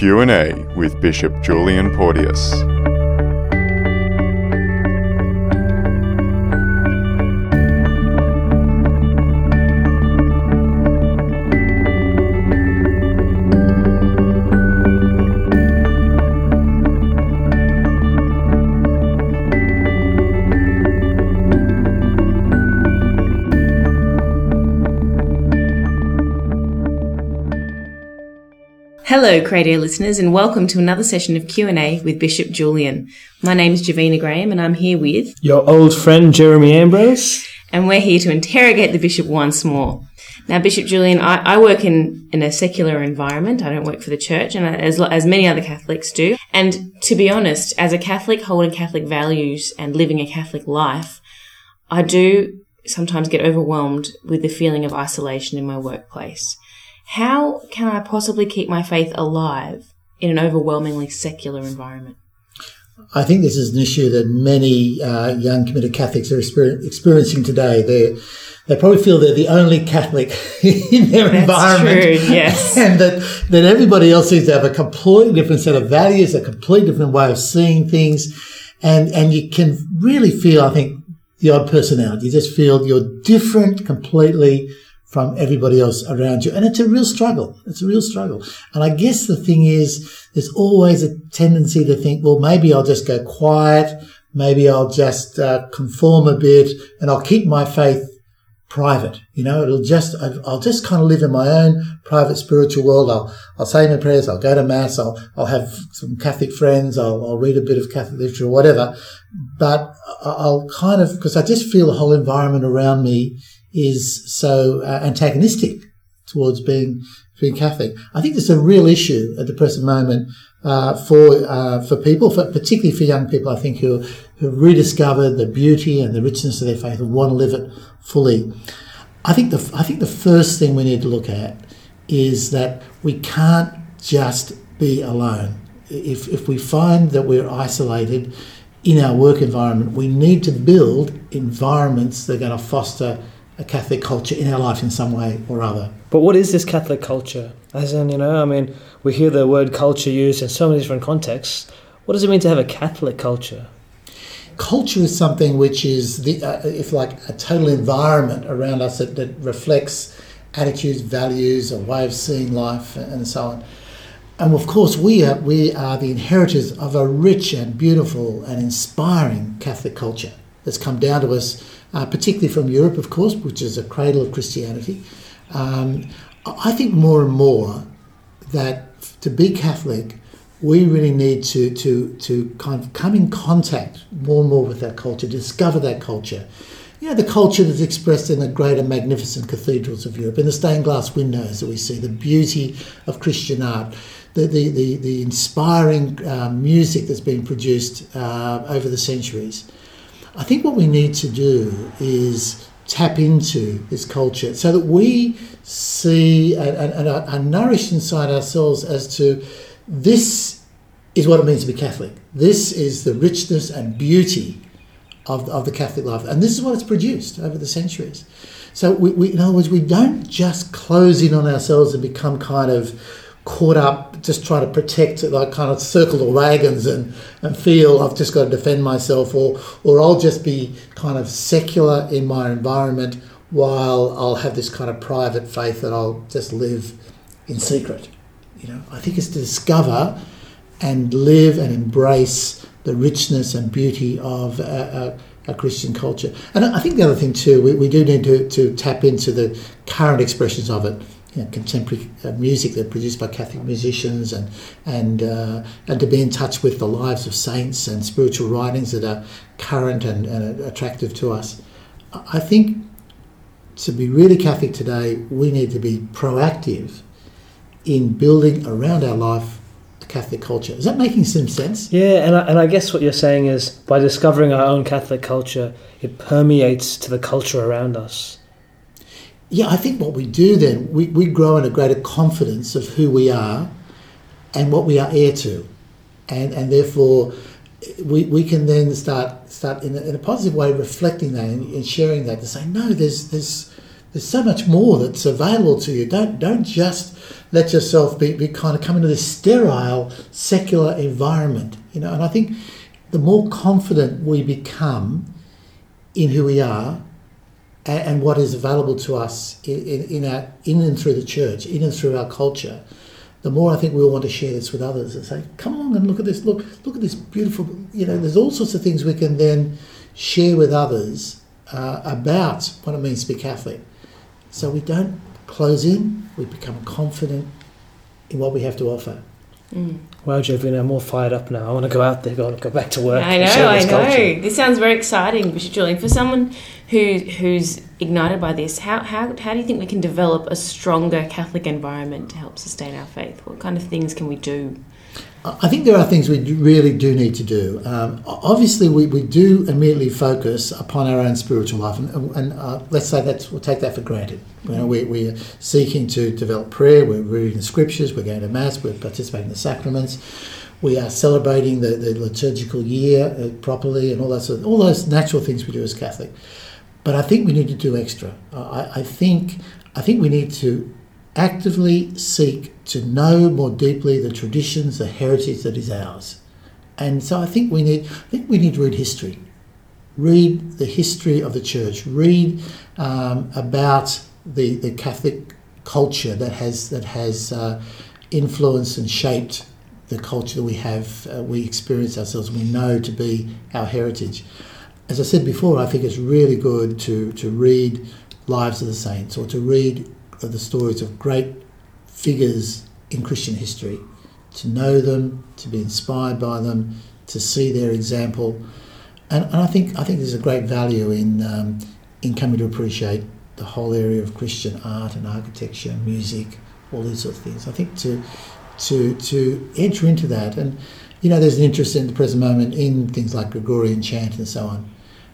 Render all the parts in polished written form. Q&A with Bishop Julian Porteous. Hello, Credio listeners, and welcome to another session of Q&A with Bishop Julian. My name is Javina Graham, and I'm here with your old friend Jeremy Ambrose, and we're here to interrogate the Bishop once more. Now, Bishop Julian, I work in a secular environment. I don't work for the church, and as many other Catholics do. And to be honest, as a Catholic holding Catholic values and living a Catholic life, I do sometimes get overwhelmed with the feeling of isolation in my workplace. How can I possibly keep my faith alive in an overwhelmingly secular environment? I think this is an issue that many young committed Catholics are experiencing today. They probably feel they're the only Catholic in their environment. That's true, yes. And that everybody else seems to have a completely different set of values, a completely different way of seeing things. And you can really feel, I think, the odd person out. You just feel you're different completely from everybody else around you. And it's a real struggle. And I guess the thing is, there's always a tendency to think, well, maybe I'll just go quiet. Maybe I'll just conform a bit, and I'll keep my faith private. You know, I'll just kind of live in my own private spiritual world. I'll say my prayers. I'll go to mass. I'll have some Catholic friends. I'll read a bit of Catholic literature or whatever. But I'll kind of, because I just feel the whole environment around me is so antagonistic towards being Catholic. I think there's a real issue at the present moment for people, particularly for young people, I think, who rediscover the beauty and the richness of their faith and want to live it fully. I think the first thing we need to look at is that we can't just be alone. If we find that we're isolated in our work environment, we need to build environments that are going to foster a Catholic culture in our life in some way or other. But what is this Catholic culture? As in, we hear the word culture used in so many different contexts. What does it mean to have a Catholic culture? Culture is something which is, a total environment around us that reflects attitudes, values, a way of seeing life, and so on. And of course, we are the inheritors of a rich and beautiful and inspiring Catholic culture that's come down to us, particularly from Europe, of course, which is a cradle of Christianity. I think more and more that to be Catholic, we really need to kind of come in contact more and more with that culture, discover that culture. You know, the culture that's expressed in the great and magnificent cathedrals of Europe, in the stained glass windows that we see, the beauty of Christian art, the inspiring music that's been produced over the centuries. I think what we need to do is tap into this culture so that we see and are nourished inside ourselves as to this is what it means to be Catholic. This is the richness and beauty of the Catholic life. And this is what it's produced over the centuries. So we, in other words, we don't just close in on ourselves and become kind of caught up, just trying to protect, like kind of circle the wagons and feel I've just got to defend myself or I'll just be kind of secular in my environment while I'll have this kind of private faith that I'll just live in secret. You know, I think it's to discover and live and embrace the richness and beauty of a Christian culture. And I think the other thing too, we do need to tap into the current expressions of it. You know, contemporary music that's produced by Catholic musicians and to be in touch with the lives of saints and spiritual writings that are current and attractive to us. I think to be really Catholic today, we need to be proactive in building around our life a Catholic culture. Is that making some sense? Yeah, and I guess what you're saying is by discovering our own Catholic culture, it permeates to the culture around us. Yeah, I think what we do then, we grow in a greater confidence of who we are and what we are heir to. And therefore, we can then start in a positive way reflecting that and sharing that to say, no, there's There's so much more that's available to you. Don't just let yourself be kind of come into this sterile, secular environment. You know, and I think the more confident we become in who we are and what is available to us in and through the church, in and through our culture, the more I think we'll want to share this with others and say, come along and look at this, look at this beautiful, you know, there's all sorts of things we can then share with others about what it means to be Catholic. So we don't close in, we become confident in what we have to offer. Mm. Wow, Javina, I'm all fired up now. I want to go out there, go back to work. I know. This sounds very exciting, Bishop Julian. For someone who's ignited by this, how do you think we can develop a stronger Catholic environment to help sustain our faith? What kind of things can we do? I think there are things we really do need to do. Obviously, we do immediately focus upon our own spiritual life, and let's say we'll take that for granted. You know, we're seeking to develop prayer, we're reading the scriptures, we're going to Mass, we're participating in the sacraments, we are celebrating the liturgical year properly, and all those natural things we do as Catholic. But I think we need to do extra. I think we need to actively seek to know more deeply the traditions, the heritage that is ours. And so I think we need to read history. Read the history of the Church. Read about the Catholic culture that has influenced and shaped the culture that we have, we experience ourselves, we know to be our heritage. As I said before, I think it's really good to read lives of the saints or to read the stories of great figures in Christian history, to know them, to be inspired by them, to see their example, and I think there's a great value in coming to appreciate the whole area of Christian art and architecture, music, all these sorts of things. I think to enter into that, and you know, there's an interest in the present moment in things like Gregorian chant and so on.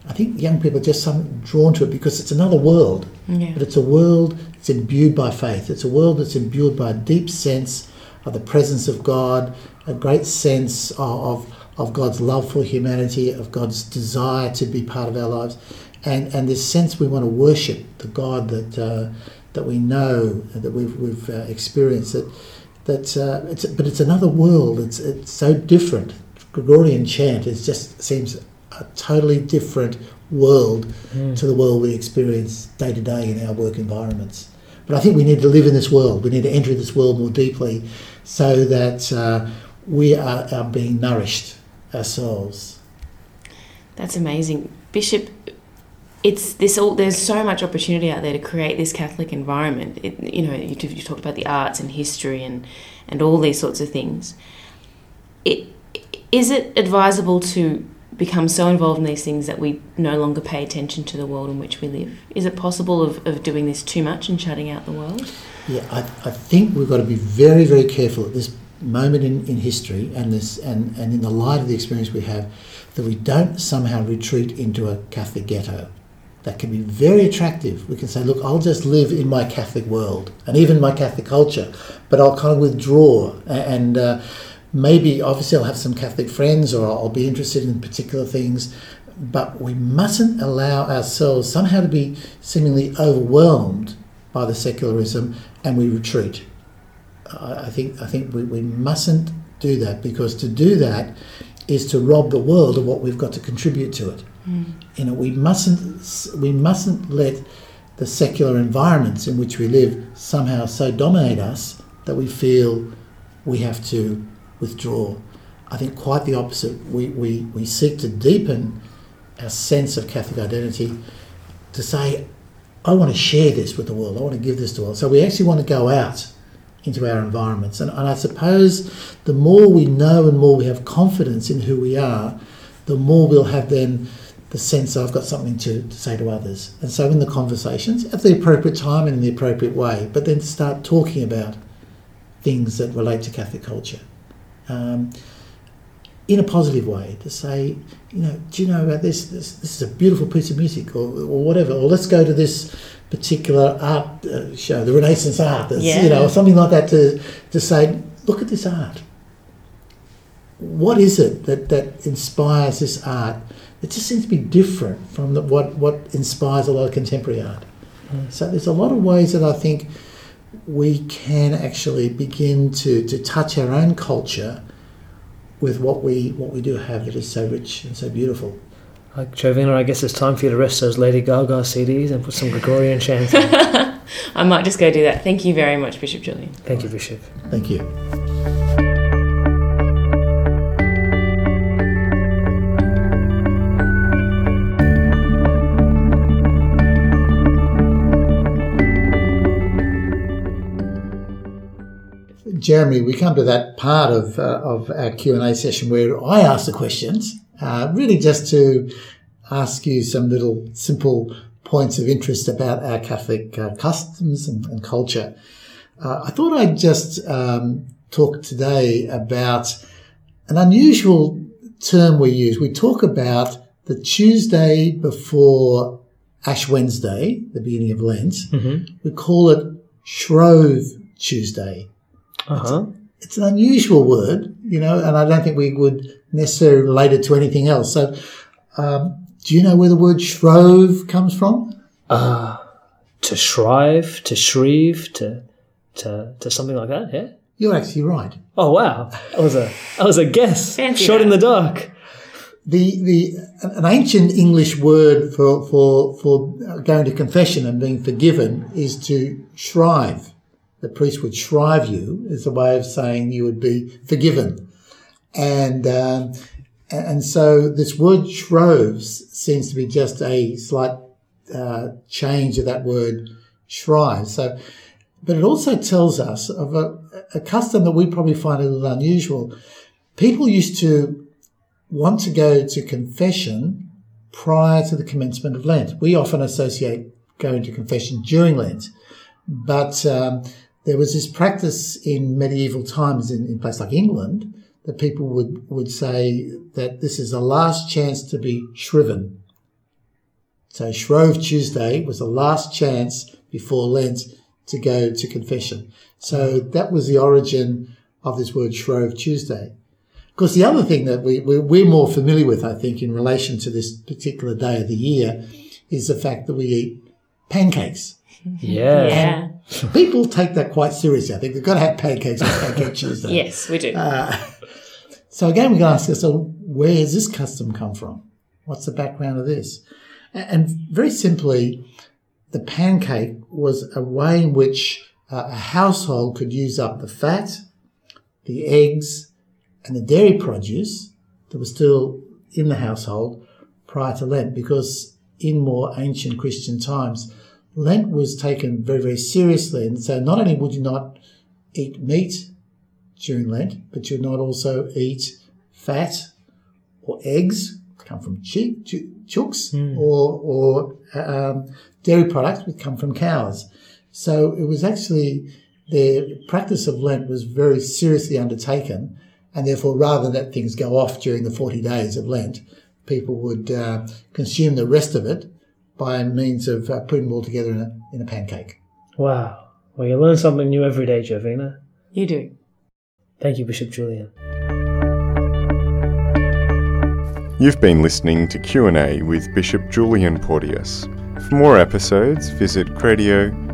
I think young people are just drawn to it because it's another world, yeah. But it's a world that's imbued by faith. It's a world that's imbued by a deep sense of the presence of God, a great sense of God's love for humanity, of God's desire to be part of our lives, and this sense we want to worship the God that we know, that we've experienced. But it's another world. It's so different. Gregorian chant seems a totally different world to the world we experience day to day in our work environments. But I think we need to live in this world. We need to enter this world more deeply so that we are being nourished ourselves. That's amazing. Bishop, there's so much opportunity out there to create this Catholic environment. You talked about the arts and history and all these sorts of things. Is it advisable to become so involved in these things that we no longer pay attention to the world in which we live? Is it possible of doing this too much and shutting out the world? Yeah, I think we've got to be very, very careful at this moment in history and in the light of the experience we have, that we don't somehow retreat into a Catholic ghetto. That can be very attractive. We can say, look, I'll just live in my Catholic world and even my Catholic culture, but I'll kind of withdraw and maybe, obviously, I'll have some Catholic friends or I'll be interested in particular things, but we mustn't allow ourselves somehow to be seemingly overwhelmed by the secularism and we retreat. I think we mustn't do that, because to do that is to rob the world of what we've got to contribute to it. Mm. You know, we mustn't let the secular environments in which we live somehow so dominate us that we feel we have to withdraw. I think quite the opposite. We seek to deepen our sense of Catholic identity, to say, I want to share this with the world, I want to give this to the world. So we actually want to go out into our environments. And I suppose the more we know and more we have confidence in who we are, the more we'll have then the sense that I've got something to say to others. And so in the conversations, at the appropriate time and in the appropriate way, but then start talking about things that relate to Catholic culture. In a positive way, to say, you know, do you know about this? This is a beautiful piece of music, or whatever. Or let's go to this particular art show, the Renaissance art, you know, or something like that. To say, look at this art. What is it that inspires this art? It just seems to be different from what inspires a lot of contemporary art. So there's a lot of ways that I think we can actually begin to touch our own culture with what we do have that is so rich and so beautiful. Like Jovina, I guess it's time for you to rest those Lady Gaga CDs and put some Gregorian chant on. I might just go do that. Thank you very much, Bishop Julian. Thank you, Bishop. Thank you. Jeremy, we come to that part of our Q&A session where I ask the questions, really just to ask you some little simple points of interest about our Catholic customs and culture. I thought I'd just talk today about an unusual term we use. We talk about the Tuesday before Ash Wednesday, the beginning of Lent. Mm-hmm. We call it Shrove Tuesday. Uh-huh. It's an unusual word, and I don't think we would necessarily relate it to anything else. So, do you know where the word shrove comes from? To shrive, to shrieve, to something like that, yeah? You're actually right. Oh, wow. That was a guess. Fancy shot that. In the dark. An ancient English word for going to confession and being forgiven is to shrive. The priest would shrive you as a way of saying you would be forgiven. And so this word shroves seems to be just a slight change of that word shrive. So, but it also tells us of a custom that we probably find a little unusual. People used to want to go to confession prior to the commencement of Lent. We often associate going to confession during Lent, but there was this practice in medieval times in places like England that people would say that this is a last chance to be shriven. So Shrove Tuesday was the last chance before Lent to go to confession. So that was the origin of this word Shrove Tuesday. Of course, the other thing that we're more familiar with, I think, in relation to this particular day of the year is the fact that we eat pancakes. Yeah. Yeah. People take that quite seriously. I think they've got to have pancakes on Pancake Tuesday. Yes, we do. So again, we can ask ourselves, where has this custom come from? What's the background of this? And very simply, the pancake was a way in which a household could use up the fat, the eggs, and the dairy produce that was still in the household prior to Lent, because in more ancient Christian times, Lent was taken very, very seriously, and so not only would you not eat meat during Lent, but you would not also eat fat or eggs, come from chooks, or dairy products, which come from cows. So it was actually the practice of Lent was very seriously undertaken, and therefore rather than let things go off during the 40 days of Lent, people would consume the rest of it by means of putting them all together in a pancake. Wow. Well, you learn something new every day, Jovina. You do. Thank you, Bishop Julian. You've been listening to Q&A with Bishop Julian Porteous. For more episodes, visit credio.org.au.